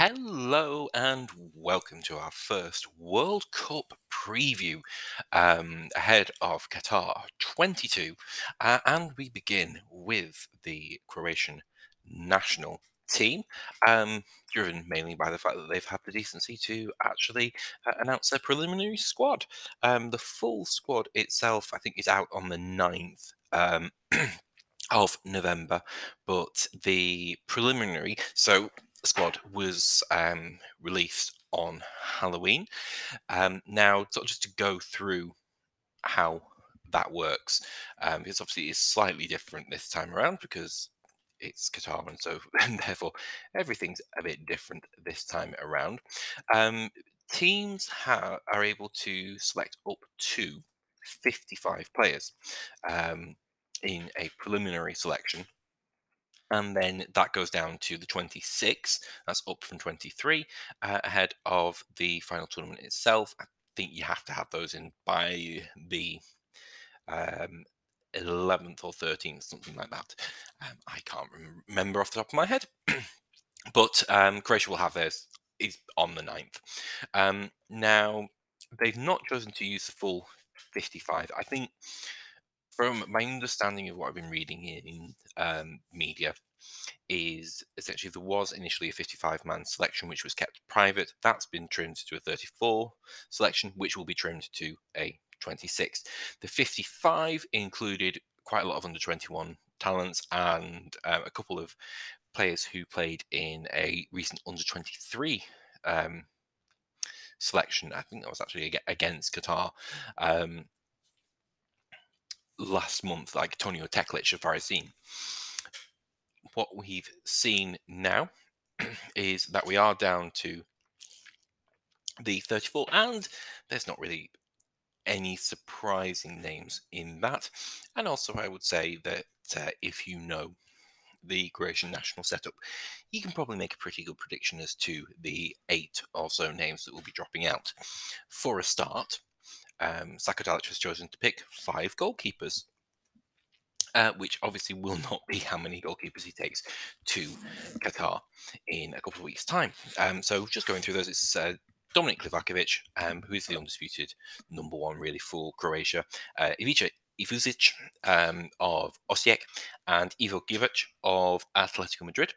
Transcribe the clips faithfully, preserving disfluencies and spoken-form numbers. Hello and welcome to our first World Cup preview um, ahead of Qatar twenty-two. Uh, and we begin with the Croatian national team, um, driven mainly by the fact that they've had the decency to actually uh, announce their preliminary squad. Um, the full squad itself, I think, is out on the ninth. Um, of November, but the preliminary so squad was um, released on Halloween. Um, now, so just to go through how that works, um, it's obviously it's slightly different this time around because it's Qatar, and so and therefore everything's a bit different this time around. Um, teams ha- are able to select up to fifty-five players. Um, in a preliminary selection, and then that goes down to the twenty-six. That's up from twenty-three uh, ahead of the final tournament itself. I think you have to have those in by the um, eleventh or thirteenth, something like that. Um, I can't remember off the top of my head, but um, Croatia will have theirs is on the ninth. Um, now, they've not chosen to use the full fifty-five. I think from my understanding of what I've been reading in um, media is essentially there was initially a fifty-five man selection which was kept private. That's been trimmed to a thirty-four selection, which will be trimmed to a twenty-six. The fifty-five included quite a lot of under twenty-one talents and um, a couple of players who played in a recent under twenty-three um, selection. I think that was actually against Qatar. Um, last month, like Tonio Teklic of Varazin. What we've seen now is that we are down to the thirty-four, and there's not really any surprising names in that. And also, I would say that uh, if you know the Croatian national setup, you can probably make a pretty good prediction as to the eight or so names that will be dropping out. For a start, Um, Zlatko Dalić has chosen to pick five goalkeepers, uh, which obviously will not be how many goalkeepers he takes to Qatar in a couple of weeks' time. Um, so just going through those, it's uh, Dominic Livakovic, um, who is the undisputed number one really for Croatia, uh, Ivica Ivusic um, of Osijek, and Ivo Givac of Atletico Madrid.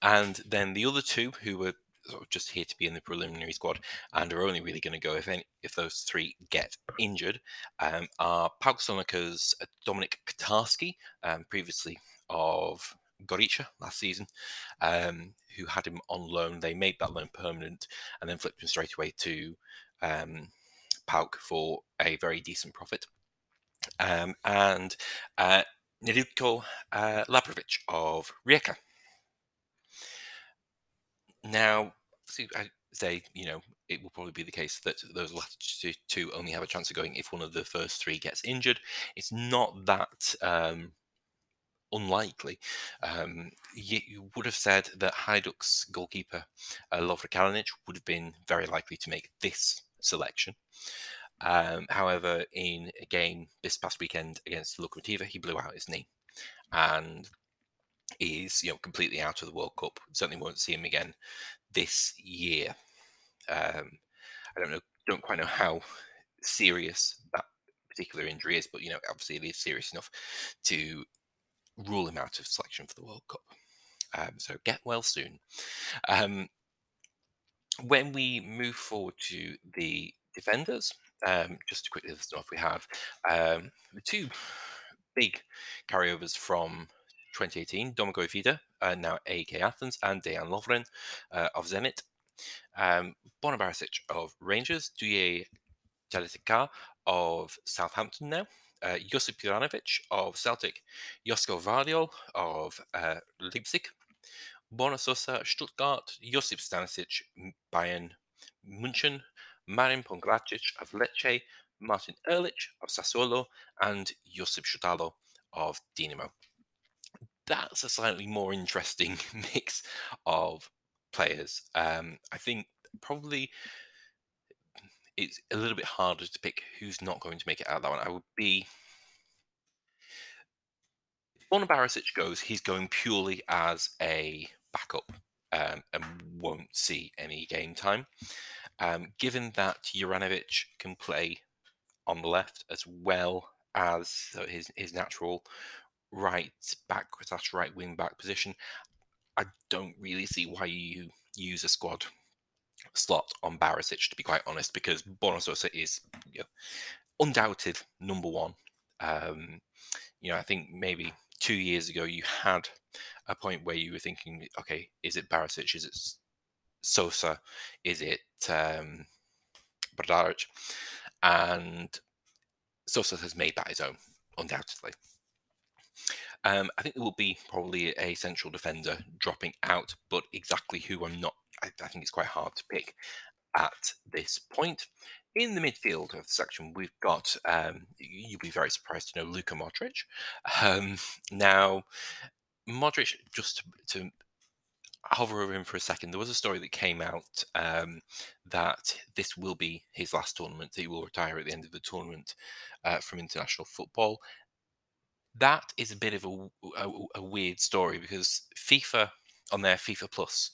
And then the other two who were sort of just here to be in the preliminary squad and are only really going to go if any, if those three get injured, um, are Pauk Sonika's Dominik Kotarski, um, previously of Gorica last season, um, who had him on loan. They made that loan permanent and then flipped him straight away to um, Pauk for a very decent profit. Um, and uh, Nediljko uh, Labrovic of Rijeka. Now, I say, you know, it will probably be the case that those latter two only have a chance of going if one of the first three gets injured. It's not that um, unlikely. Um, you, you would have said that Hajduk's goalkeeper, uh, Lovro Kalinic, would have been very likely to make this selection. Um, however, in a game this past weekend against Lokomotiva, he blew out his knee. And is, you know, completely out of the World Cup. Certainly won't see him again this year. Um, I don't know, don't quite know how serious that particular injury is, but, you know, obviously it is serious enough to rule him out of selection for the World Cup. Um, so get well soon. Um, when we move forward to the defenders, um, just to quickly list off, we have um, the two big carryovers from twenty eighteen, Domagoj Vida, uh, now A K Athens, and Dejan Lovren uh, of Zenit, um, Borna Barisic of Rangers, Duje Caleta-Car of Southampton now, uh, Josip Juranovic of Celtic, Josko Gvardiol of uh, Leipzig, Bona Sosa, Stuttgart, Josip Stanisic, Bayern München, Marin Pongracic of Lecce, Martin Erlich of Sassuolo, and Josip Šutalo of Dinamo. That's a slightly more interesting mix of players. Um, I think probably it's a little bit harder to pick who's not going to make it out of that one. I would be... Borna Barisic goes, he's going purely as a backup um, and won't see any game time. Um, given that Juranovic can play on the left as well as his, his natural right back, that's right wing back position, I don't really see why you use a squad slot on Barisic, to be quite honest, because Bona Sosa is, you know, undoubted number one. Um, you know, I think maybe two years ago you had a point where you were thinking, okay, is it Barisic? Is it Sosa? Is it um, Bradaric? And Sosa has made that his own, undoubtedly. Um, I think there will be probably a central defender dropping out, but exactly who I'm not, I, I think it's quite hard to pick at this point. In the midfield of the section, we've got, um, you'll be very surprised to know, Luka Modric. Um, now, Modric, just to, to hover over him for a second, there was a story that came out um, that this will be his last tournament, that he will retire at the end of the tournament uh, from international football. That is a bit of a, a, a weird story, because FIFA, on their FIFA Plus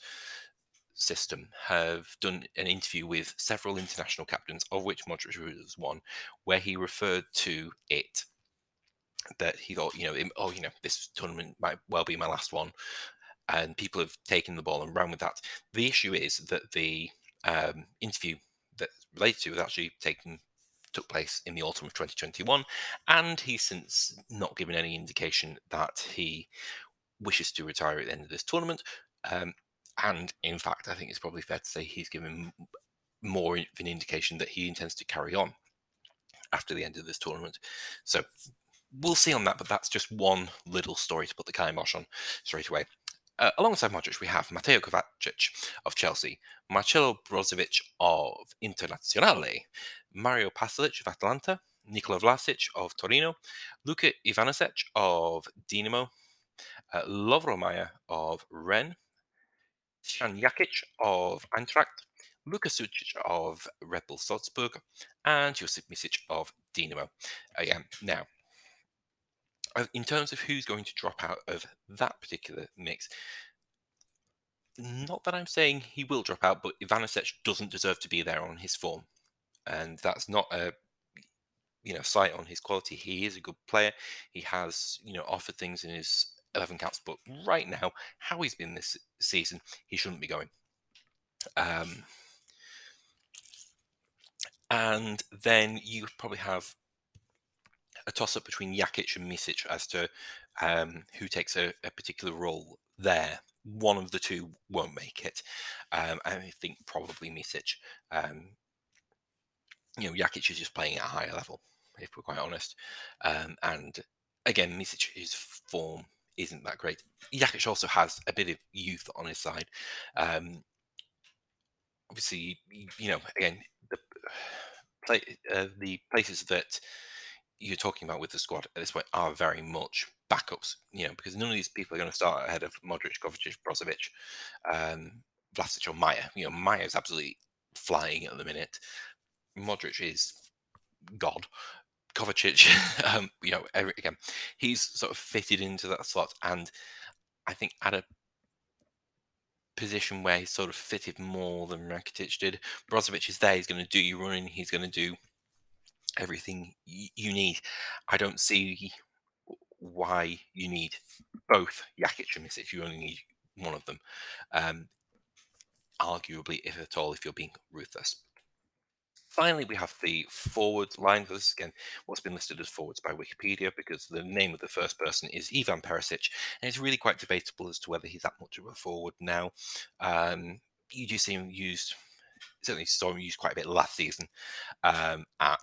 system, have done an interview with several international captains, of which Modric was one, where he referred to it that he thought, you know, oh, you know, this tournament might well be my last one, and people have taken the ball and ran with that. The issue is that the um, interview that related to was actually taken. took place in the autumn of twenty twenty-one, and he's since not given any indication that he wishes to retire at the end of this tournament. Um, and in fact, I think it's probably fair to say he's given more of an indication that he intends to carry on after the end of this tournament. So we'll see on that, but that's just one little story to put the kibosh on straight away. Uh, alongside Modric, we have Mateo Kovacic of Chelsea, Marcelo Brozovic of Internazionale, Mario Pasalic of Atalanta, Nikola Vlasic of Torino, Luka Ivanišević of Dinamo, uh, Lovro Maja of Rennes, Stan Jakic of Eintracht, Luka Sučić of Red Bull Salzburg, and Josip Misic of Dinamo. Again, now, in terms of who's going to drop out of that particular mix, not that I'm saying he will drop out, but Ivanišević doesn't deserve to be there on his form. And that's not a, you know, slight on his quality. He is a good player. He has, you know, offered things in his eleven caps, but right now, how he's been this season, he shouldn't be going. Um, and then you probably have a toss-up between Jakic and Misic as to um, who takes a, a particular role there. One of the two won't make it. Um, I think probably Misic. Um, You know, Jakic is just playing at a higher level, if we're quite honest. Um, and again, Misic's form isn't that great. Jakic also has a bit of youth on his side. Um, obviously, you know, again, the, play, uh, the places that you're talking about with the squad at this point are very much backups, you know, because none of these people are going to start ahead of Modric, Kovacic, Brozovic, um, Vlasic or Maja. You know, Maja's absolutely flying at the minute. Modric is God. Kovacic, um, you know, every, again, he's sort of fitted into that slot, and I think at a position where he sort of fitted more than Rakitic did. Brozovic is there. He's going to do you running. He's going to do everything y- you need. I don't see why you need both Jakic and Misic. You only need one of them, um, arguably, if at all, if you're being ruthless. Finally, we have the forward line. This is, again, what's been listed as forwards by Wikipedia, because the name of the first person is Ivan Perisic, and it's really quite debatable as to whether he's that much of a forward now. Um, you do see him used, certainly saw him used quite a bit last season, um, at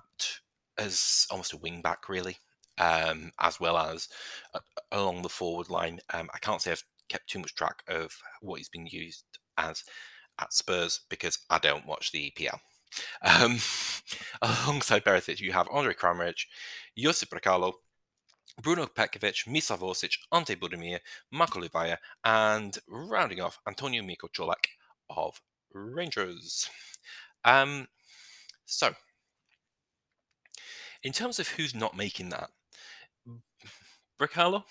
as almost a wing-back, really, um, as well as uh, along the forward line. Um, I can't say I've kept too much track of what he's been used as at Spurs, because I don't watch the E P L. Um, alongside Perisic, you have Andrej Kramaric, Josip Brekalo, Bruno Petkovic, Mislav Orsic, Ante Budimir, Marko Livaja, and rounding off, Antonio Miko Colak of Rangers. Um, so, in terms of who's not making that, Brekalo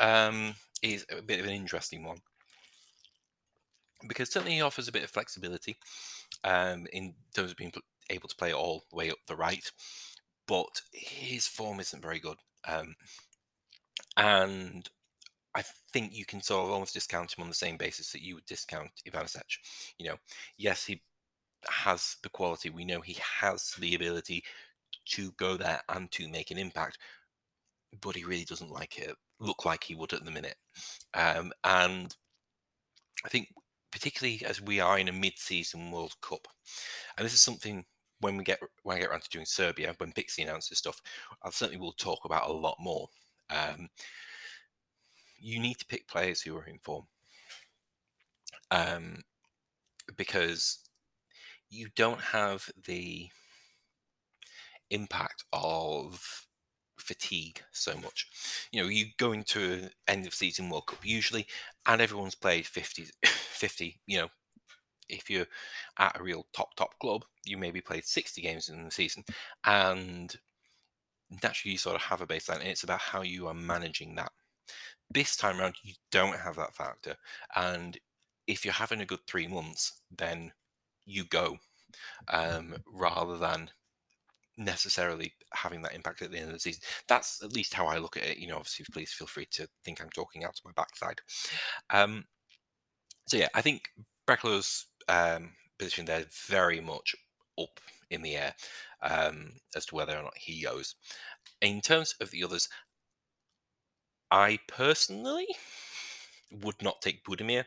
um, is a bit of an interesting one, because certainly he offers a bit of flexibility um, in terms of being able to play it all the way up the right, but his form isn't very good. Um, and I think you can sort of almost discount him on the same basis that you would discount Ivanišević. You know, yes, he has the quality. We know he has the ability to go there and to make an impact, but he really doesn't like it. Look like he would at the minute. Um, and I think particularly as we are in a mid-season World Cup, and this is something when we get when I get around to doing Serbia, when Pixie announces stuff, I certainly will talk about a lot more. Um, you need to pick players who are in form, um, because you don't have the impact of fatigue so much. You know, you go into end of season World Cup usually, and everyone's played fifty, fifty, you know, if you're at a real top, top club, you maybe played sixty games in the season, and naturally you sort of have a baseline, and it's about how you are managing that. This time around, you don't have that factor, and if you're having a good three months, then you go, um, rather than necessarily having that impact at the end of the season. That's at least how I look at it. You know, obviously, please feel free to think I'm talking out of my backside. Um, so yeah, I think Brekalo's um, position there is very much up in the air um, as to whether or not he goes. In terms of the others, I personally would not take Budimir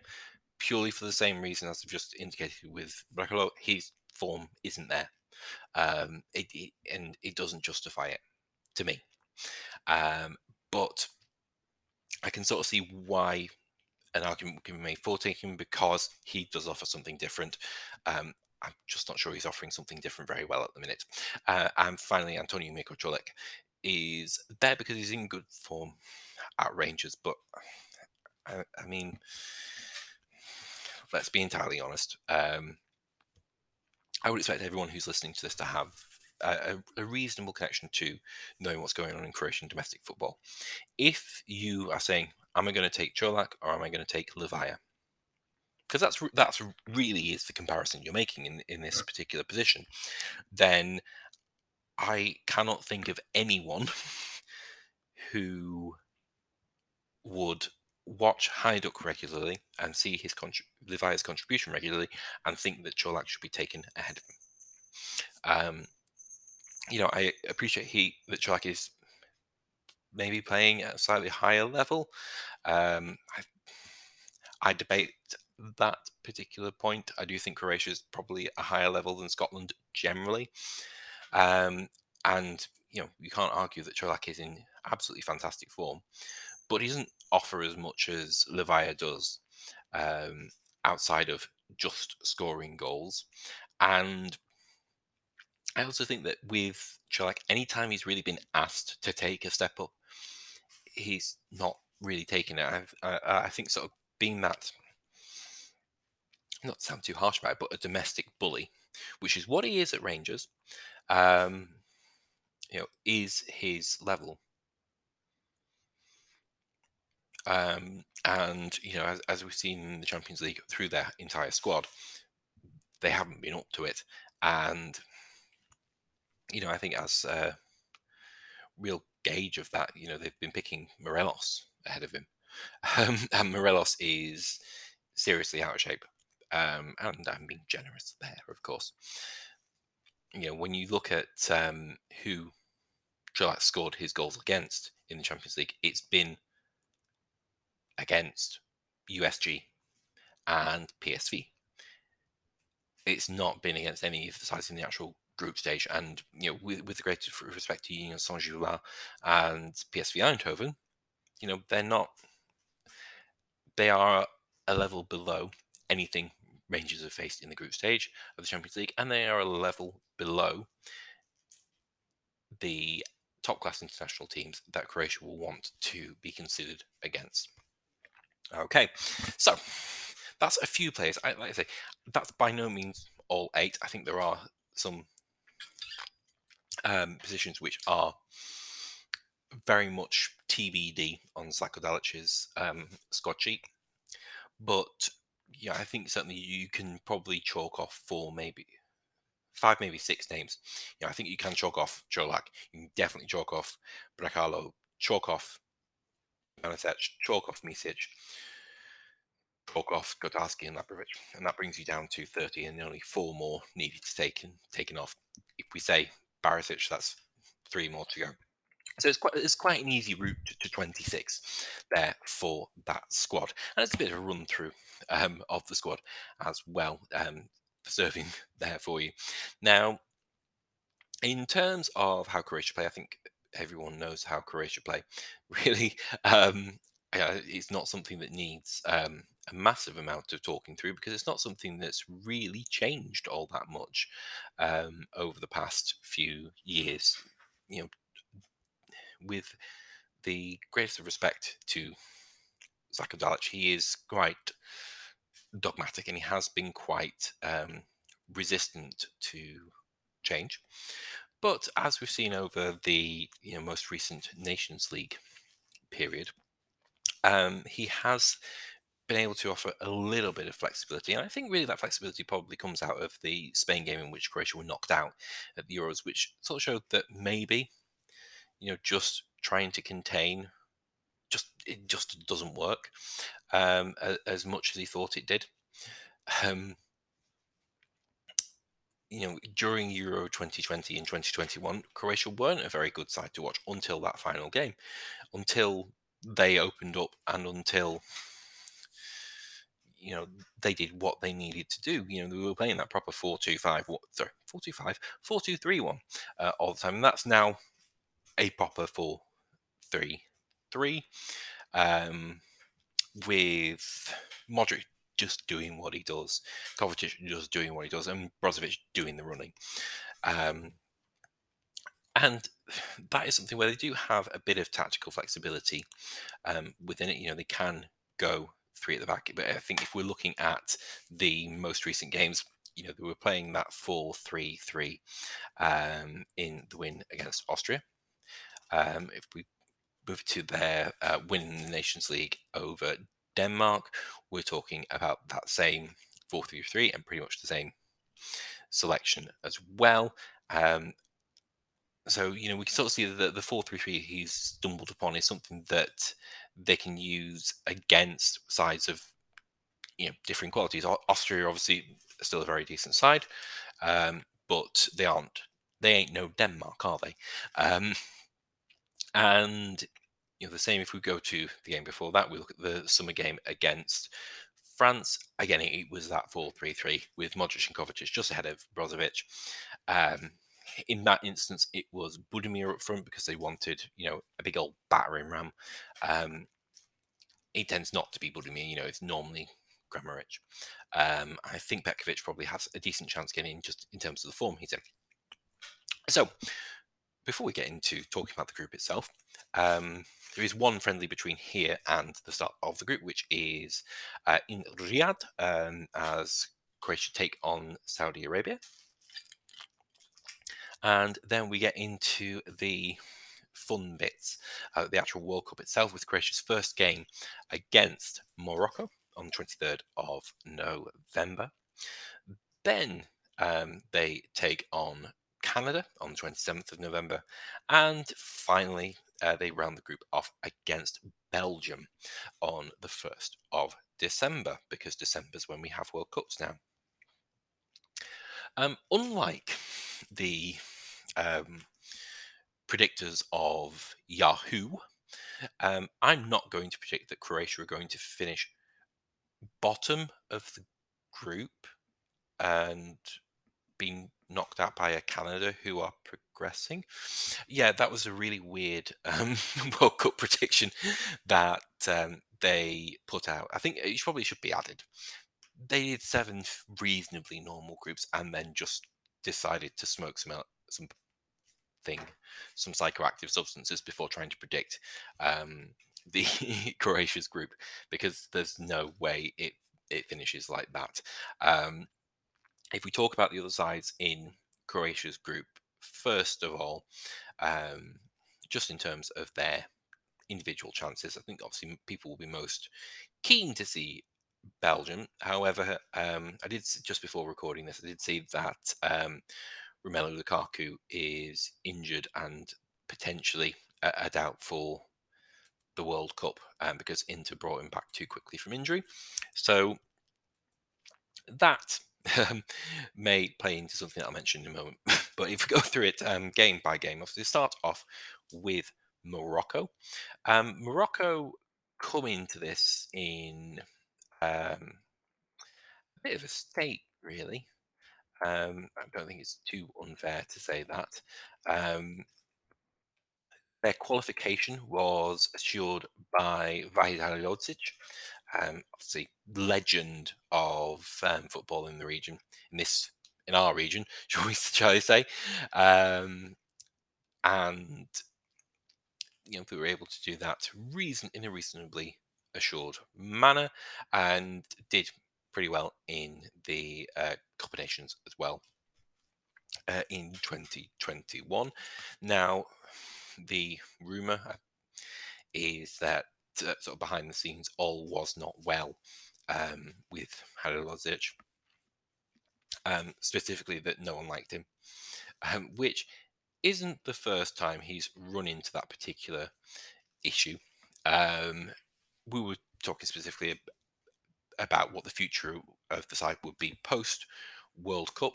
purely for the same reason as I've just indicated with Brekalo. His form isn't there. Um, it, it, and it doesn't justify it to me, um, but I can sort of see why an argument can be made for taking him, because he does offer something different. um, I'm just not sure he's offering something different very well at the minute. Uh, and finally, Antonio Mikoćulik is there because he's in good form at Rangers, but I, I mean, let's be entirely honest, um, I would expect everyone who's listening to this to have a, a reasonable connection to knowing what's going on in Croatian domestic football. If you are saying, am I going to take Čolak or am I going to take Levija? Because that's that's really is the comparison you're making in, in this particular position. Then I cannot think of anyone who would watch Hajduk regularly and see his contri- Levia's contribution regularly and think that Čolak should be taken ahead of him. Um, you know, I appreciate he that Čolak is maybe playing at a slightly higher level. Um, I, I debate that particular point. I do think Croatia is probably a higher level than Scotland generally. Um, and, you know, you can't argue that Čolak is in absolutely fantastic form, but he doesn't offer as much as Levija does, um, outside of just scoring goals. And I also think that with Čolak, anytime he's really been asked to take a step up, he's not really taken it. I've, I, I think sort of being that, not to sound too harsh about it, but a domestic bully, which is what he is at Rangers, um, you know, is his level. Um, and, you know, as, as we've seen in the Champions League through their entire squad, they haven't been up to it. And, you know, I think as a real gauge of that, you know, they've been picking Morelos ahead of him. Um, and Morelos is seriously out of shape. Um, and I'm being generous there, of course. You know, when you look at um, who Čolak scored his goals against in the Champions League, it's been against U S G and P S V. It's not been against any of the sides in the actual group stage. And, you know, with, with the greatest respect to Union Saint-Gilloise and P S V Eindhoven, you know, they're not, they are a level below anything Rangers have faced in the group stage of the Champions League, and they are a level below the top-class international teams that Croatia will want to be considered against. Okay, so that's a few players. I, like I say, that's by no means all eight. I think there are some um, positions which are very much T B D on Zlatko Dalic's um, squad sheet. But, yeah, I think certainly you can probably chalk off four, maybe five, maybe six names. Yeah, I think you can chalk off Čolak. You can definitely chalk off Brakalo, chalk off Manasec, chalk off Misic, chalk off Kotarski and Labrovic. And that brings you down to thirty, and only four more needed to take in, taken off. If we say Barisic, that's three more to go. So it's quite it's quite an easy route to twenty-six there for that squad, and it's a bit of a run through um, of the squad as well, um, serving there for you. Now, in terms of how Croatia play, I think everyone knows how Croatia play. Really, um, it's not something that needs um, a massive amount of talking through, because it's not something that's really changed all that much um, over the past few years. You know, with the greatest of respect to Zlatko Dalić, he is quite dogmatic, and he has been quite um, resistant to change. But as we've seen over the you know, most recent Nations League period, um, he has been able to offer a little bit of flexibility. And I think really that flexibility probably comes out of the Spain game in which Croatia were knocked out at the Euros, which sort of showed that maybe, you know, just trying to contain, just it just doesn't work um, as, as much as he thought it did. Um, you know, during Euro twenty twenty and twenty twenty-one, Croatia weren't a very good side to watch until that final game, until they opened up and until, you know, they did what they needed to do. You know, they were playing that proper four two five, sorry, four two five, four two three one uh, all the time, and that's now a proper four three three, um, with Modric just doing what he does, Kovacic just doing what he does, and Brozovic doing the running. Um, and that is something where they do have a bit of tactical flexibility um, within it. You know, they can go three at the back, but I think if we're looking at the most recent games, you know, they were playing that four three three um, in the win against Austria. Um, if we move to their uh, winning the Nations League over Denmark, we're talking about that same four three three and pretty much the same selection as well. Um, so, you know, we can sort of see that the four three three he's stumbled upon is something that they can use against sides of, you know, different qualities. Austria, obviously, still a very decent side, um, but they aren't, they ain't no Denmark, are they? Um, And you know, the same if we go to the game before that, we look at the summer game against France. Again, it was that four three three with Modric and Kovacic just ahead of Brozovic. Um, in that instance, it was Budimir up front because they wanted, you know, a big old battering ram. Um, it tends not to be Budimir, you know, it's normally Kramaric. Um, I think Petkovic probably has a decent chance getting in just in terms of the form he's in. So, before we get into talking about the group itself, um, there is one friendly between here and the start of the group, which is uh, in Riyadh, um, as Croatia take on Saudi Arabia. And then we get into the fun bits, uh, the actual World Cup itself, with Croatia's first game against Morocco on the twenty-third of November. Then um, they take on Canada on the twenty-seventh of November, and finally uh, they round the group off against Belgium on the first of December, because December's when we have World Cups now. Um, unlike the um, predictors of Yahoo, um, I'm not going to predict that Croatia are going to finish bottom of the group and being knocked out by a Canada who are progressing. Yeah, that was a really weird um, World Cup prediction that um, they put out. I think it probably should be added. They did seven reasonably normal groups and then just decided to smoke some some thing, some psychoactive substances before trying to predict um, the Croatia's group, because there's no way it it finishes like that. Um, If we talk about the other sides in Croatia's group, first of all, um, just in terms of their individual chances, I think obviously people will be most keen to see Belgium. However, um, I did, just before recording this, I did see that um, Romelu Lukaku is injured and potentially a, a doubt for the World Cup, um, because Inter brought him back too quickly from injury. So that um, may play into something that I'll mention in a moment. But if we go through it um, game by game, obviously start off with Morocco. Um, Morocco come into this in um, a bit of a state, really. Um, I don't think it's too unfair to say that. Um, their qualification was assured by Vajdar Jocic, um, obviously legend of um, football in the region, in this, in our region, shall we, shall I say? Um, and you know, we were able to do that reason in a reasonably assured manner, and did pretty well in the uh, Cup of Nations as well uh, in twenty twenty-one. Now, the rumour is that uh, sort of behind the scenes, all was not well um, with Halilovic, um, specifically that no one liked him, um, which isn't the first time he's run into that particular issue. Um, we were talking specifically ab- about what the future of the side would be post World Cup.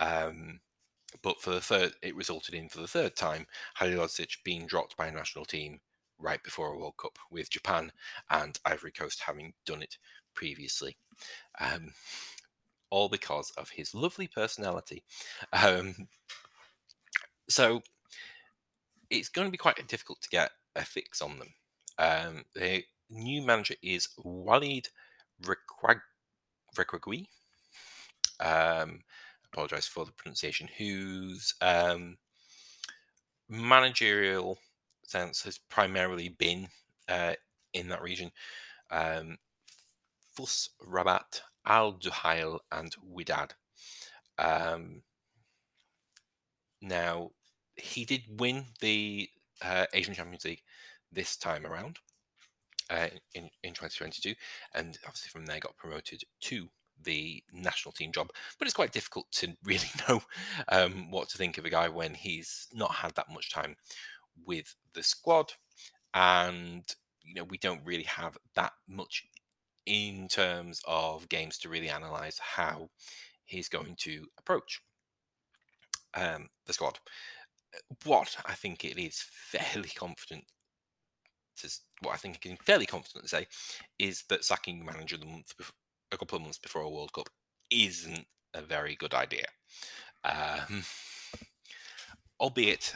Um, But for the third, it resulted in for the third time Halilovic being dropped by a national team right before a World Cup, with Japan and Ivory Coast having done it previously, um, all because of his lovely personality. Um, so it's going to be quite difficult to get a fix on them. Um, the new manager is Walid Regragui. Um Apologise for the pronunciation, whose um, managerial sense has primarily been uh, in that region. Um, Fus Rabat, Al Duhail, and Wydad. Um, now, he did win the uh, Asian Champions League this time around uh, in, in twenty twenty-two, and obviously from there got promoted to the national team job. But it's quite difficult to really know um, what to think of a guy when he's not had that much time with the squad, and you know, we don't really have that much in terms of games to really analyze how he's going to approach um, the squad. What I think it is fairly confident to, what I think I can fairly confidently say is that sacking manager the month before, a couple of months before a World Cup, isn't a very good idea. Um, albeit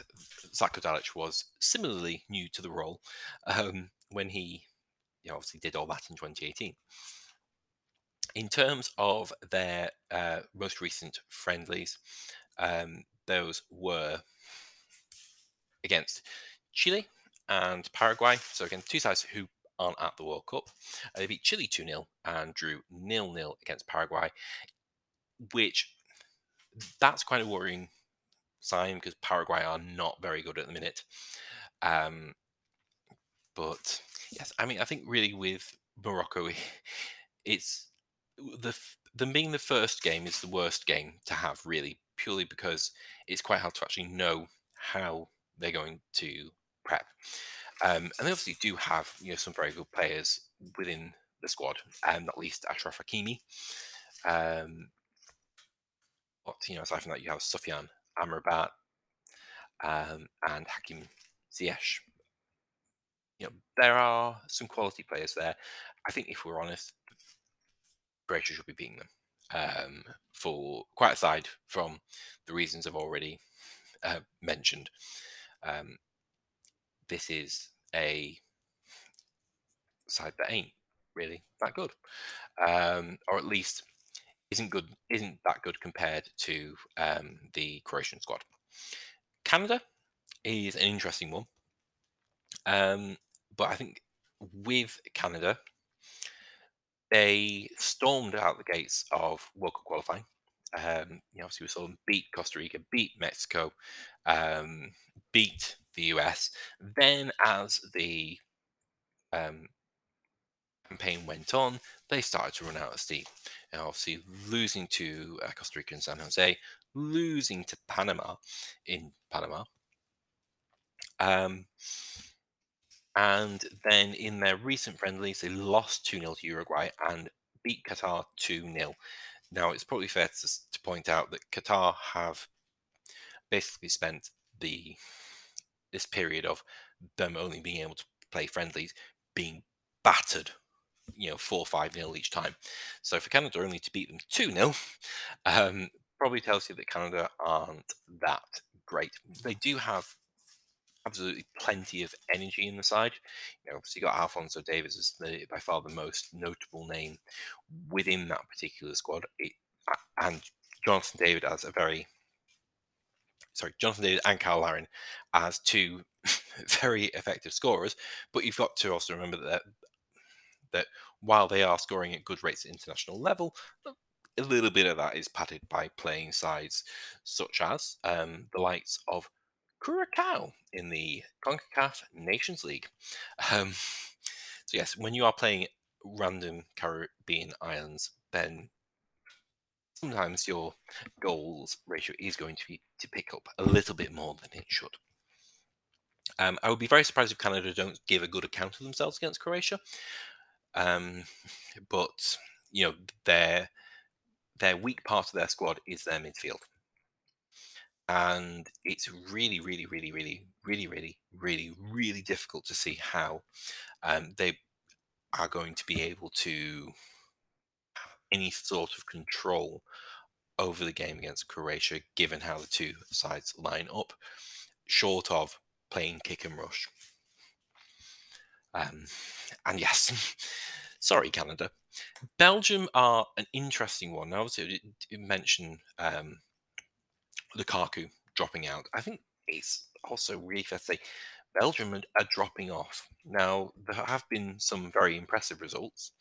Zlatko Dalić was similarly new to the role um, when he, you know, obviously did all that in twenty eighteen. In terms of their uh, most recent friendlies, um, those were against Chile and Paraguay. So again, two sides who aren't at the World Cup. Uh, they beat Chile two nil and drew nil nil against Paraguay, which, that's quite a worrying sign because Paraguay are not very good at the minute. Um, but yes, I mean, I think really with Morocco, it's the them being the first game is the worst game to have, really, purely because it's quite hard to actually know how they're going to prep. Um, and they obviously do have, you know, some very good players within the squad, um, not least Achraf Hakimi. Um, but, you know, aside from that, you have Sufyan Amrabat um, and Hakim Ziyech. You know, there are some quality players there. I think, if we're honest, Croatia should be beating them um, for quite aside from the reasons I've already uh, mentioned. Um, This is a side that ain't really that good, um, or at least isn't good, isn't that good compared to um, the Croatian squad. Canada is an interesting one, um, but I think with Canada, they stormed out the gates of World Cup qualifying. Um, you know, obviously, we saw them beat Costa Rica, beat Mexico, um, beat the U S. Then, as the um, campaign went on, they started to run out of steam. And obviously, losing to uh, Costa Rica and San Jose, losing to Panama in Panama. Um, and then in their recent friendlies, they lost two nil to Uruguay and beat Qatar two nil. Now, it's probably fair to, to point out that Qatar have basically spent the this period of them only being able to play friendlies being battered, you know, four five nil each time. So for Canada only to beat them two nil, um, probably tells you that Canada aren't that great. They do have absolutely plenty of energy in the side. You know, obviously, you got Alphonso Davies as the, by far the most notable name within that particular squad, it, and Jonathan David as a very sorry, Jonathan David and Kyle Larin as two very effective scorers. But you've got to also remember that that while they are scoring at good rates at international level, a little bit of that is padded by playing sides such as um, the likes of Curacao in the CONCACAF Nations League. Um, so yes, when you are playing random Caribbean islands, then sometimes your goals ratio is going to be to pick up a little bit more than it should. Um, I would be very surprised if Canada don't give a good account of themselves against Croatia. Um, but you know, their their weak part of their squad is their midfield. And it's really, really, really, really, really, really, really, really difficult to see how um, they are going to be able to have any sort of control over the game against Croatia, given how the two sides line up, short of playing kick and rush. Um, and yes, sorry, Canada. Belgium are an interesting one. Now, obviously, it mentioned... Um, Lukaku dropping out. I think it's also really fair to say Belgium are dropping off. Now, there have been some very impressive results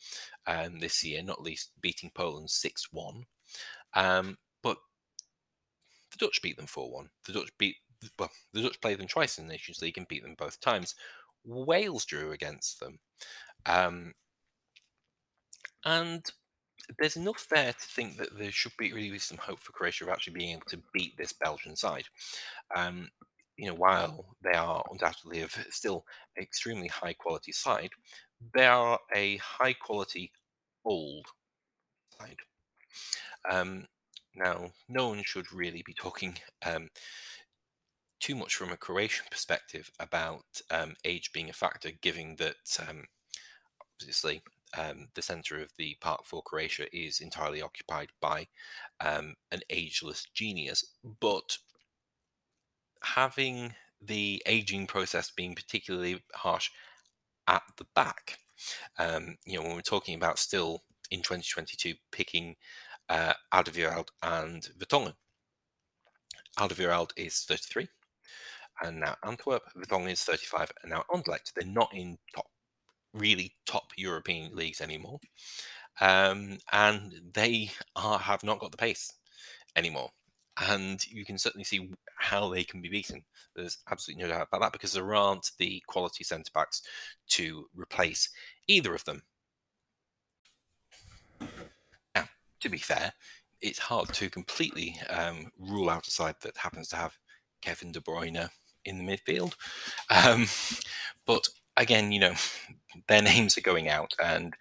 um, this year, not least beating Poland six one. Um, but the Dutch beat them four one. The Dutch beat, well, the Dutch played them twice in the Nations League and beat them both times. Wales drew against them. Um, and... There's enough there to think that there should be really some hope for Croatia of actually being able to beat this Belgian side. Um, you know, while they are undoubtedly of still an extremely high quality side, they are a high quality old side. Um, now, no one should really be talking um, too much from a Croatian perspective about um, age being a factor, given that um, obviously. Um, the centre of the park for Croatia is entirely occupied by um, an ageless genius. But having the ageing process being particularly harsh at the back, um, you know, when we're talking about still in twenty twenty-two picking uh, Alderweireld and Vertonghen. Alderweireld is thirty-three, and now Antwerp. Vertonghen is thirty-five, and now Anderlecht. They're not in top. really top European leagues anymore, um, and they are, have not got the pace anymore, and you can certainly see how they can be beaten. There's absolutely no doubt about that, because there aren't the quality centre-backs to replace either of them. Now, to be fair, it's hard to completely um, rule out a side that happens to have Kevin De Bruyne in the midfield, um, but again, you know, their names are going out, and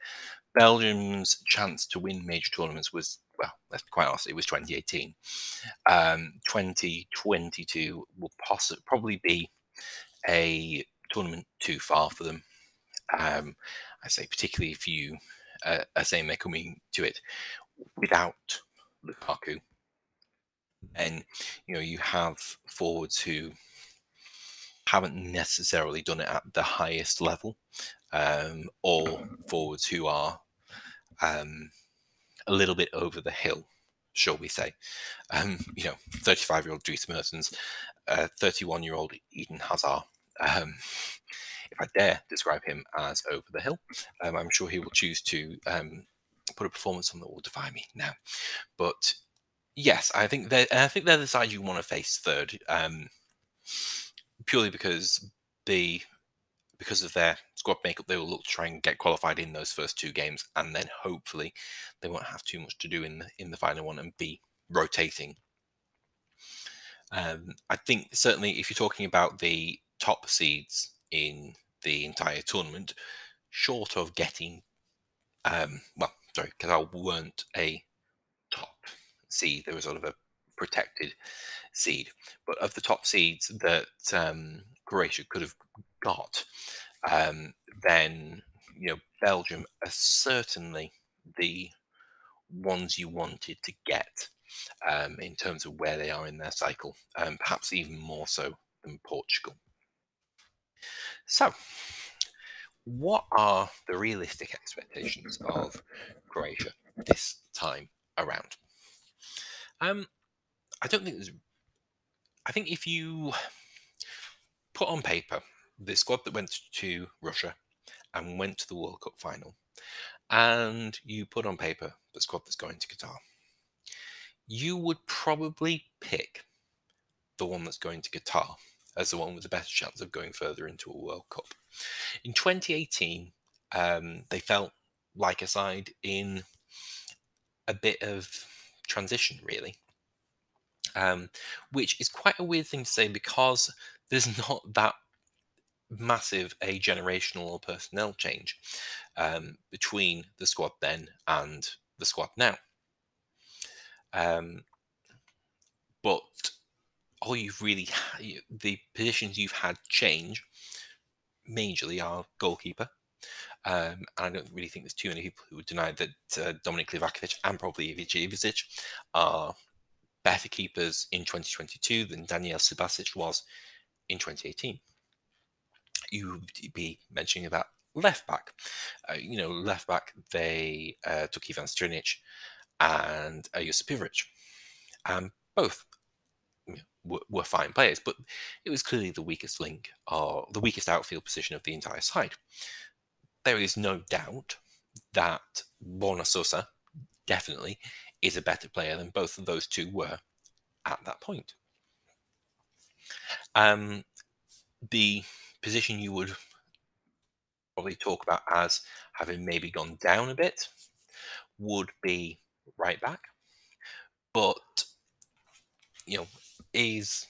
Belgium's chance to win major tournaments was, well, let's be quite honest, it was twenty eighteen. Um, twenty twenty-two will possibly probably be a tournament too far for them. Um, I say particularly if you uh, are saying they're coming to it without Lukaku, and you know you have forwards who haven't necessarily done it at the highest level, um, or forwards who are um, a little bit over the hill, shall we say. Um, you know, thirty-five-year-old Dries Mertens, uh, thirty-one-year-old Eden Hazard. Um, if I dare describe him as over the hill, um, I'm sure he will choose to um, put a performance on that will defy me now. But yes, I think they're, I think they're the side you want to face third. Um, Purely because the because of their squad makeup, they will look to try and get qualified in those first two games, and then hopefully they won't have too much to do in the, in the final one and be rotating. Um, I think certainly if you're talking about the top seeds in the entire tournament, short of getting, um, well, sorry, Qatar weren't a top seed. They were sort of a protected seed. But of the top seeds that um, Croatia could have got, um, then, you know, Belgium are certainly the ones you wanted to get um, in terms of where they are in their cycle, um, perhaps even more so than Portugal. So, what are the realistic expectations of Croatia this time around? Um, I don't think there's... I think if you put on paper the squad that went to Russia and went to the World Cup final, and you put on paper the squad that's going to Qatar, you would probably pick the one that's going to Qatar as the one with the better chance of going further into a World Cup. In twenty eighteen, um, they felt like a side in a bit of transition, really, um, which is quite a weird thing to say because there's not that massive a generational or personnel change um, between the squad then and the squad now. Um, but all you've really, the positions you've had change majorly are goalkeeper. Um, and I don't really think there's too many people who would deny that uh, Dominic Livakovic and probably Ivica Ivusic are better keepers in twenty twenty-two than Daniel Subasic was in twenty eighteen. You would be mentioning that left back. Uh, you know, left back, they uh, took Ivan Strinic and uh, Josip Ivorić. Um, both were, were fine players, but it was clearly the weakest link or the weakest outfield position of the entire side. There is no doubt that Bona Sosa definitely is a better player than both of those two were at that point. Um, the position you would probably talk about as having maybe gone down a bit would be right back. But, you know, is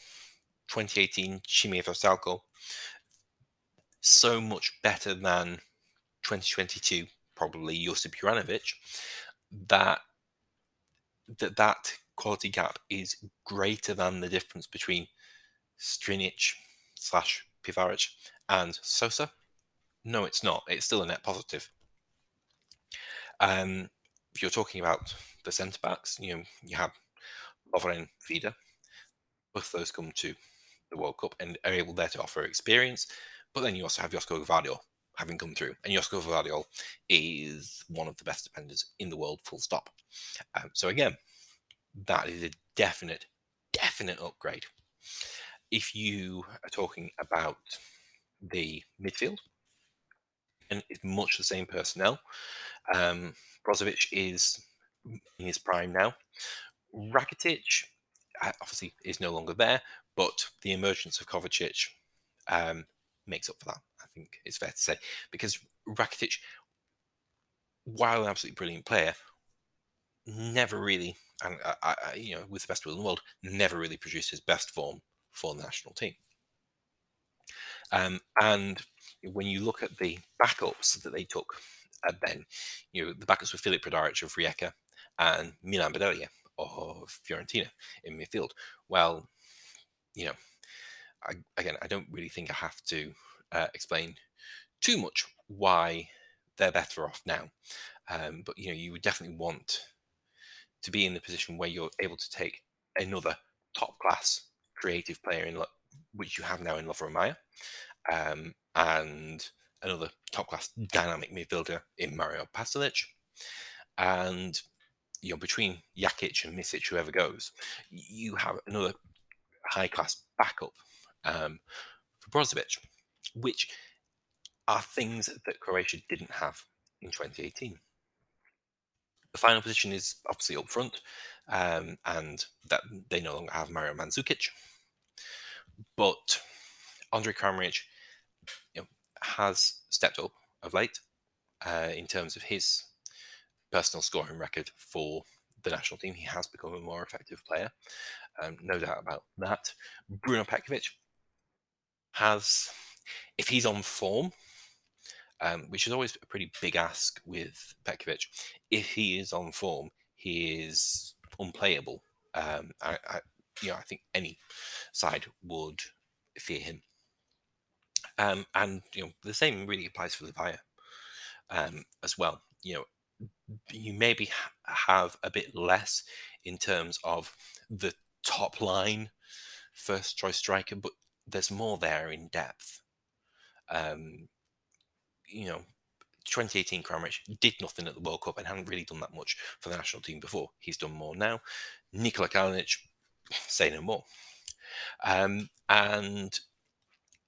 twenty eighteen Šimić Veselko so much better than twenty twenty-two, probably Josip Juranovic, that, that that quality gap is greater than the difference between Strinic slash Pivaric and Sosa? No, it's not. It's still a net positive. Um, if you're talking about the centre-backs, you know, you have Lovren, Vida. Both those come to the World Cup and are able there to offer experience. But then you also have Josko Gvardiol, having come through. And Josko Gvardiol is one of the best defenders in the world, full stop. Um, so again, that is a definite, definite upgrade. If you are talking about the midfield, and it's much the same personnel. Um, Brozovic is in his prime now. Rakitic, uh, obviously, is no longer there, but the emergence of Kovacic um, makes up for that, I think it's fair to say, because Rakitic, while an absolutely brilliant player, never really, and I, I, you know, with the best will in the world, never really produced his best form for the national team. Um, and when you look at the backups that they took, uh, then you know the backups were Filip Podaric of Rijeka and Milan Badelja of Fiorentina in midfield. Well, you know, I, again, I don't really think I have to uh, explain too much why they're better off now. Um, but, you know, you would definitely want to be in the position where you're able to take another top-class creative player, in which you have now in Lovro Maya, um, and another top-class dynamic midfielder in Mario Pasalic. And, you know, between Jakic and Misic, whoever goes, you have another high-class backup Um, for Brozovic, which are things that Croatia didn't have in twenty eighteen. The final position is obviously up front, um, and that they no longer have Mario Mandzukic, but Andre Kramaric, you know, has stepped up of late uh, in terms of his personal scoring record for the national team. He has become a more effective player, um, no doubt about that. Bruno Petkovic has, if he's on form, um, which is always a pretty big ask with Petkovic, if he is on form, he is unplayable. Um, I, I, you know, I think any side would fear him. Um, and you know, the same really applies for the buyer um, as well. You know, you maybe ha- have a bit less in terms of the top line first choice striker, but there's more there in depth. Um, you know, twenty eighteen Kramaric did nothing at the World Cup and hadn't really done that much for the national team before. He's done more now. Nediljko Kalinic, say no more. Um, and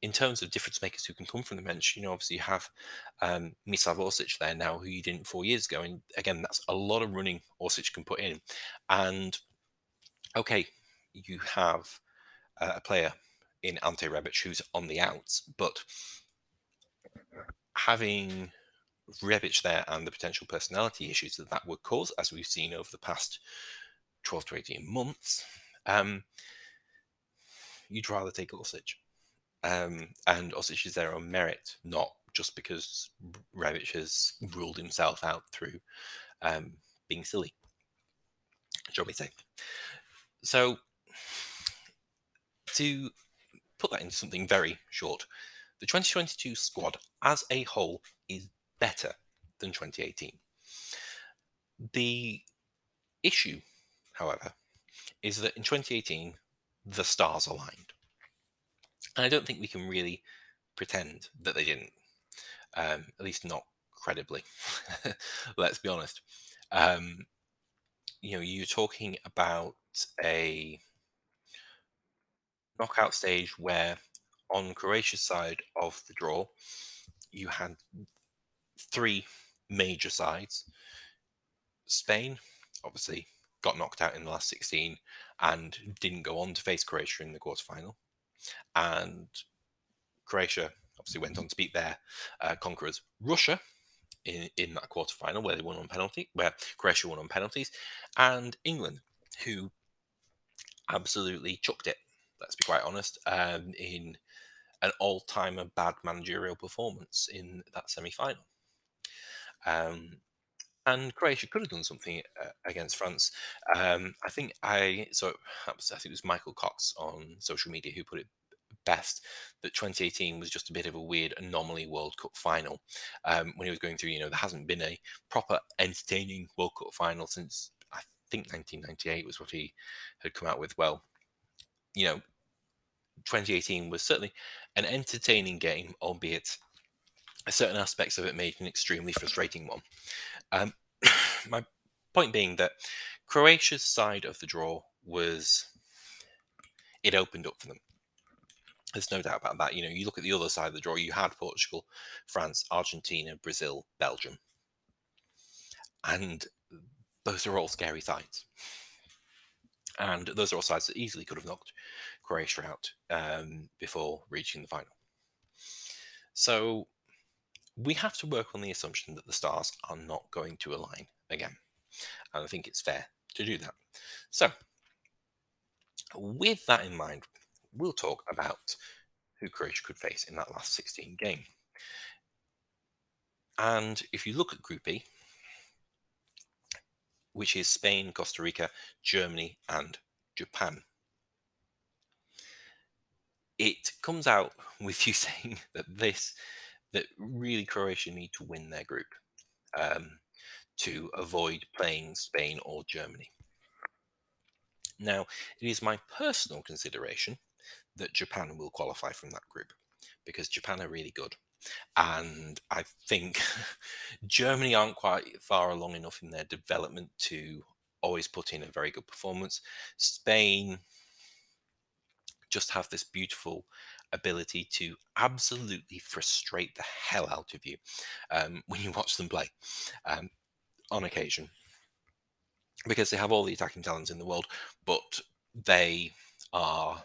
in terms of difference makers who can come from the bench, you know, obviously you have um, Mislav Orsic there now, who you didn't four years ago. And again, that's a lot of running Orsic can put in. And okay, you have uh, a player in Ante Rebic who's on the outs, but having Rebic there and the potential personality issues that that would cause, as we've seen over the past twelve to eighteen months, um, you'd rather take Orsic. Um, and Orsic is there on merit, not just because Rebic has ruled himself out through um, being silly, shall we say. So, to put that into something very short, the twenty twenty-two squad as a whole is better than twenty eighteen. The issue, however, is that in twenty eighteen, the stars aligned. And I don't think we can really pretend that they didn't, um, at least not credibly. Let's be honest. Um, you know, you're talking about a knockout stage where on Croatia's side of the draw, you had three major sides. Spain, obviously, got knocked out in the last sixteen and didn't go on to face Croatia in the quarterfinal. And Croatia obviously went on to beat their uh, conquerors, Russia, in, in that quarterfinal where they won on penalty, where Croatia won on penalties, and England, who absolutely chucked it, let's be quite honest, um, in an all-timer bad managerial performance in that semi-final. Um, and Croatia could have done something uh, against France. Um, I think I so I think it was Michael Cox on social media who put it best, that twenty eighteen was just a bit of a weird anomaly World Cup final. Um, when he was going through, you know, there hasn't been a proper entertaining World Cup final since, I think, nineteen ninety-eight was what he had come out with. Well, you know, twenty eighteen was certainly an entertaining game, albeit certain aspects of it made an extremely frustrating one. Um, my point being that Croatia's side of the draw was, it opened up for them. There's no doubt about that. You know, you look at the other side of the draw, you had Portugal, France, Argentina, Brazil, Belgium. And those are all scary sides. And those are all sides that easily could have knocked Croatia out um, before reaching the final. So we have to work on the assumption that the stars are not going to align again. And I think it's fair to do that. So with that in mind, we'll talk about who Croatia could face in that last sixteen game. And if you look at Group E, which is Spain, Costa Rica, Germany, and Japan, it comes out with you saying that this, that really Croatia need to win their group um, to avoid playing Spain or Germany. Now, it is my personal consideration that Japan will qualify from that group because Japan are really good. And I think Germany aren't quite far along enough in their development to always put in a very good performance. Spain just have this beautiful ability to absolutely frustrate the hell out of you um, when you watch them play um, on occasion, because they have all the attacking talents in the world, but they are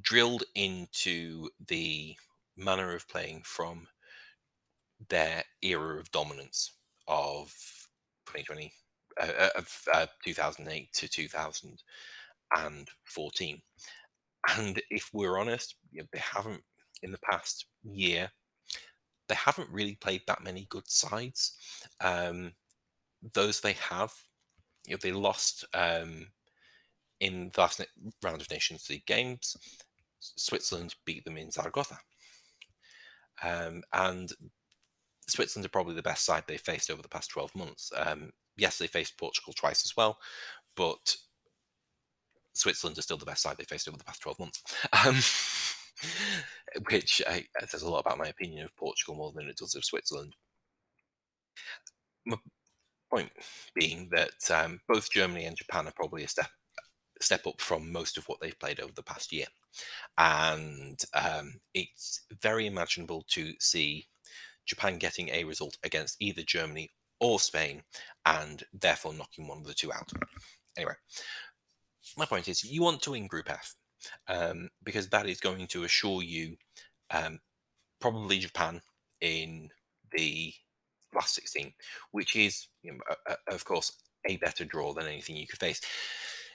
drilled into the manner of playing from their era of dominance of twenty twenty, uh, of uh, two thousand eight to two thousand fourteen. And if we're honest, you know, they haven't, in the past year, they haven't really played that many good sides. Um, those they have, you know, they lost um, in the last round of Nations League games. Switzerland beat them in Zaragoza. Um, and Switzerland are probably the best side they've faced over the past twelve months. Um, yes, they faced Portugal twice as well, but Switzerland are still the best side they faced over the past twelve months. Um, which I, says a lot about my opinion of Portugal more than it does of Switzerland. My point being that um, both Germany and Japan are probably a step step up from most of what they've played over the past year. And um, it's very imaginable to see Japan getting a result against either Germany or Spain and therefore knocking one of the two out. Anyway, my point is you want to win Group F, um, because that is going to assure you um, probably Japan in the last sixteen, which is, you know, a, a, of course, a better draw than anything you could face.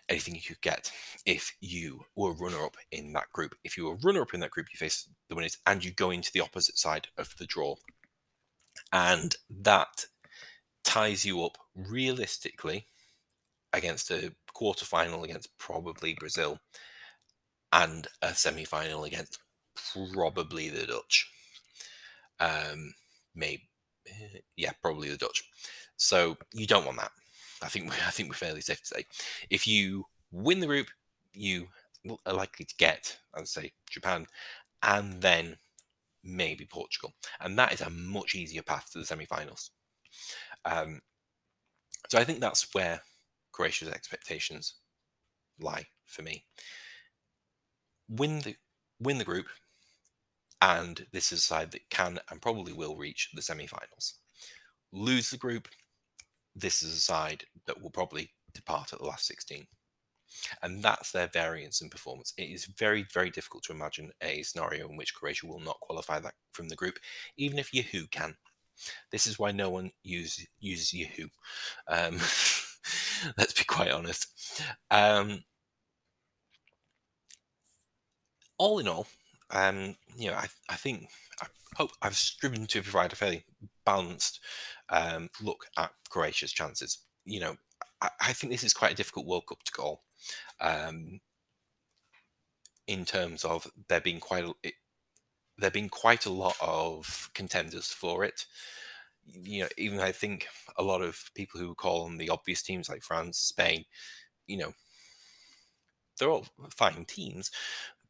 Anything you could get if you were runner-up in that group. If you were runner-up in that group, you face the winners and you go into the opposite side of the draw. And that ties you up realistically against a quarter-final against probably Brazil and a semi-final against probably the Dutch. Um, maybe, yeah, probably the Dutch. So you don't want that. I think I think we're fairly safe to say, if you win the group, you are likely to get, I'd say, Japan, and then maybe Portugal, and that is a much easier path to the semi-finals. Um, so I think that's where Croatia's expectations lie for me. Win the win the group, and this is a side that can and probably will reach the semi-finals. Lose the group. This is a side that will probably depart at the last sixteen. And that's their variance in performance. It is very, very difficult to imagine a scenario in which Croatia will not qualify that from the group, even if Yahoo can. This is why no one use, uses Yahoo. Um, let's be quite honest. Um, all in all, um, you know, I, I think, I hope I've striven to provide a fairly balanced um, look at Croatia's chances. You know, I, I think this is quite a difficult World Cup to call um, in terms of there being quite a, it, there being quite a lot of contenders for it. You know, even I think a lot of people who call on the obvious teams like France, Spain, you know, they're all fine teams,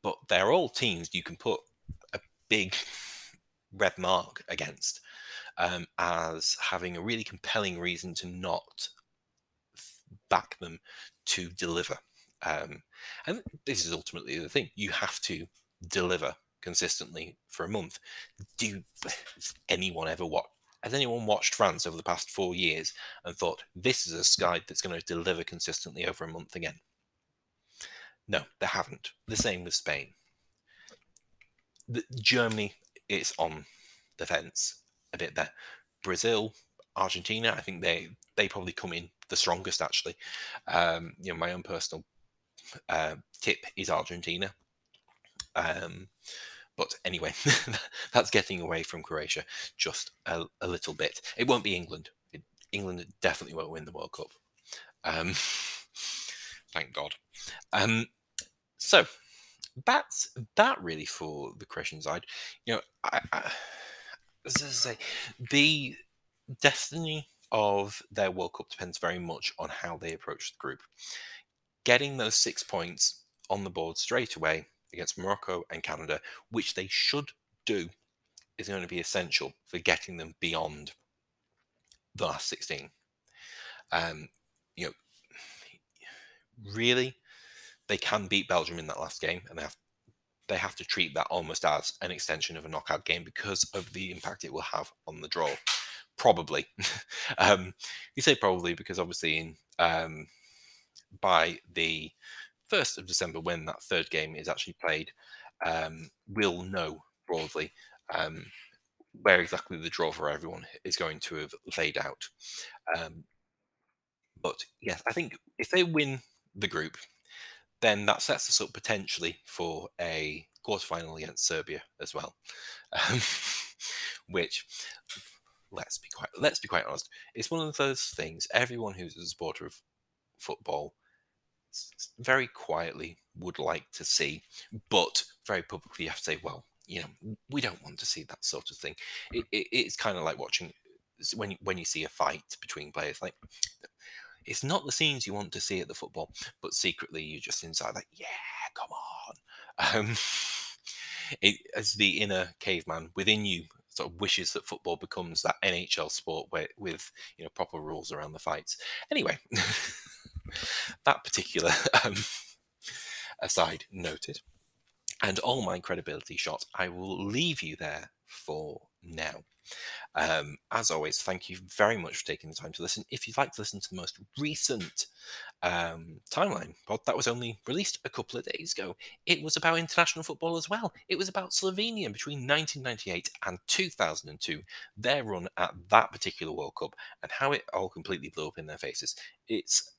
but they're all teams you can put a big red mark against. Um, as having a really compelling reason to not back them to deliver. Um, and this is ultimately the thing. You have to deliver consistently for a month. Do anyone ever watch? Has anyone watched France over the past four years and thought, this is a side that's going to deliver consistently over a month again? No, they haven't. The same with Spain. The, Germany is on the fence a bit there. Brazil, Argentina, I think they they probably come in the strongest, actually. Um, you know, my own personal uh, tip is Argentina. Um, but anyway, that's getting away from Croatia just a, a little bit. It won't be England. It, England definitely won't win the World Cup. Um, thank God. Um, so that's that really for the Croatian side. You know, I... I As I say, the destiny of their World Cup depends very much on how they approach the group. Getting those six points on the board straight away against Morocco and Canada, which they should do, is going to be essential for getting them beyond the last sixteen. Um, you know, really, they can beat Belgium in that last game, and they have. They have to treat that almost as an extension of a knockout game because of the impact it will have on the draw. Probably. um, you say probably because obviously in, um, by the first of December, when that third game is actually played, um, we'll know broadly um, where exactly the draw for everyone is going to have laid out. Um, but yes, I think if they win the group, then that sets us up potentially for a quarterfinal against Serbia as well, um, which let's be quite let's be quite honest, it's one of those things everyone who's a supporter of football very quietly would like to see, but very publicly you have to say, well, you know, we don't want to see that sort of thing. It, it, it's kind of like watching when when you see a fight between players, like. It's not the scenes you want to see at the football, but secretly you're just inside like, yeah, come on. Um, it, as the inner caveman within you sort of wishes that football becomes that N H L sport where, with you know proper rules around the fights. Anyway, that particular um, aside noted. And all my credibility shot, I will leave you there for now. Um, as always, thank you very much for taking the time to listen. If you'd like to listen to the most recent um, timeline pod that was only released a couple of days ago, it was about international football as well. It was about Slovenia between nineteen ninety-eight and two thousand two, their run at that particular World Cup and how it all completely blew up in their faces. It's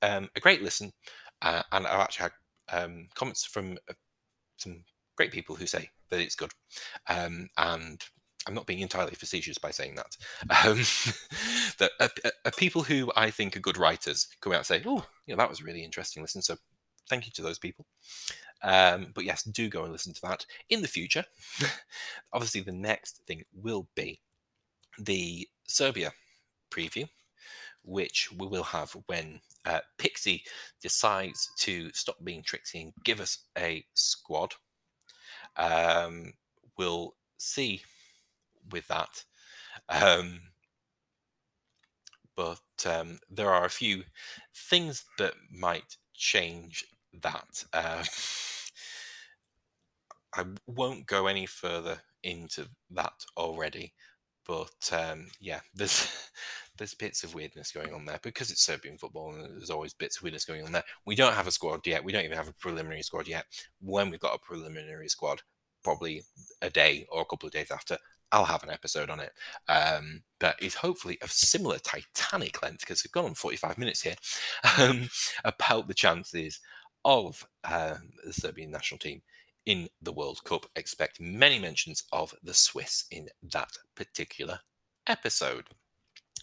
um, a great listen, uh, and I've actually had um, comments from uh, some great people who say that it's good, um, and I'm not being entirely facetious by saying that. Um, that uh, uh, people who I think are good writers come out and say, oh, you know, that was a really interesting listen. So thank you to those people. Um, but yes, do go and listen to that in the future. Obviously, the next thing will be the Serbia preview, which we will have when uh, Pixie decides to stop being tricksy and give us a squad. Um, we'll see with that, um, but um, there are a few things that might change that. Uh, I won't go any further into that already, but um, yeah, there's there's bits of weirdness going on there because it's Serbian football, and there's always bits of weirdness going on there. We don't have a squad yet. We don't even have a preliminary squad yet. When we've got a preliminary squad, probably a day or a couple of days after, I'll have an episode on it um, that is hopefully of similar titanic length, because we've gone on forty-five minutes here, um, about the chances of uh, the Serbian national team in the World Cup. Expect many mentions of the Swiss in that particular episode.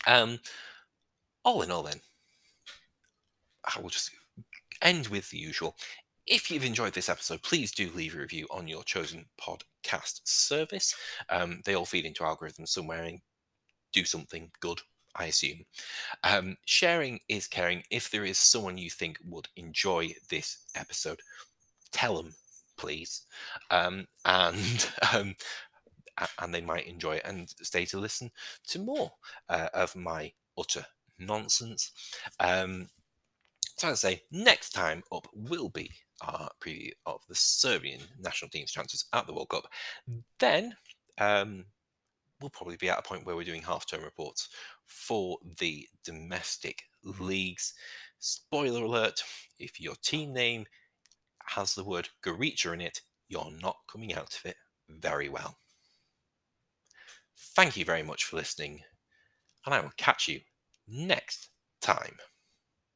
Um, all in all, then, I will just end with the usual. If you've enjoyed this episode, please do leave a review on your chosen podcast service. Um, they all feed into algorithms somewhere and do something good, I assume. Um, sharing is caring. If there is someone you think would enjoy this episode, tell them, please. Um, and um, and they might enjoy it and stay to listen to more uh, of my utter nonsense. Um, so as I say, next time up will be our preview of the Serbian national team's chances at the World Cup. Then um, we'll probably be at a point where we're doing half-term reports for the domestic leagues. Spoiler alert, if your team name has the word Gorica in it, you're not coming out of it very well. Thank you very much for listening, and I will catch you next time.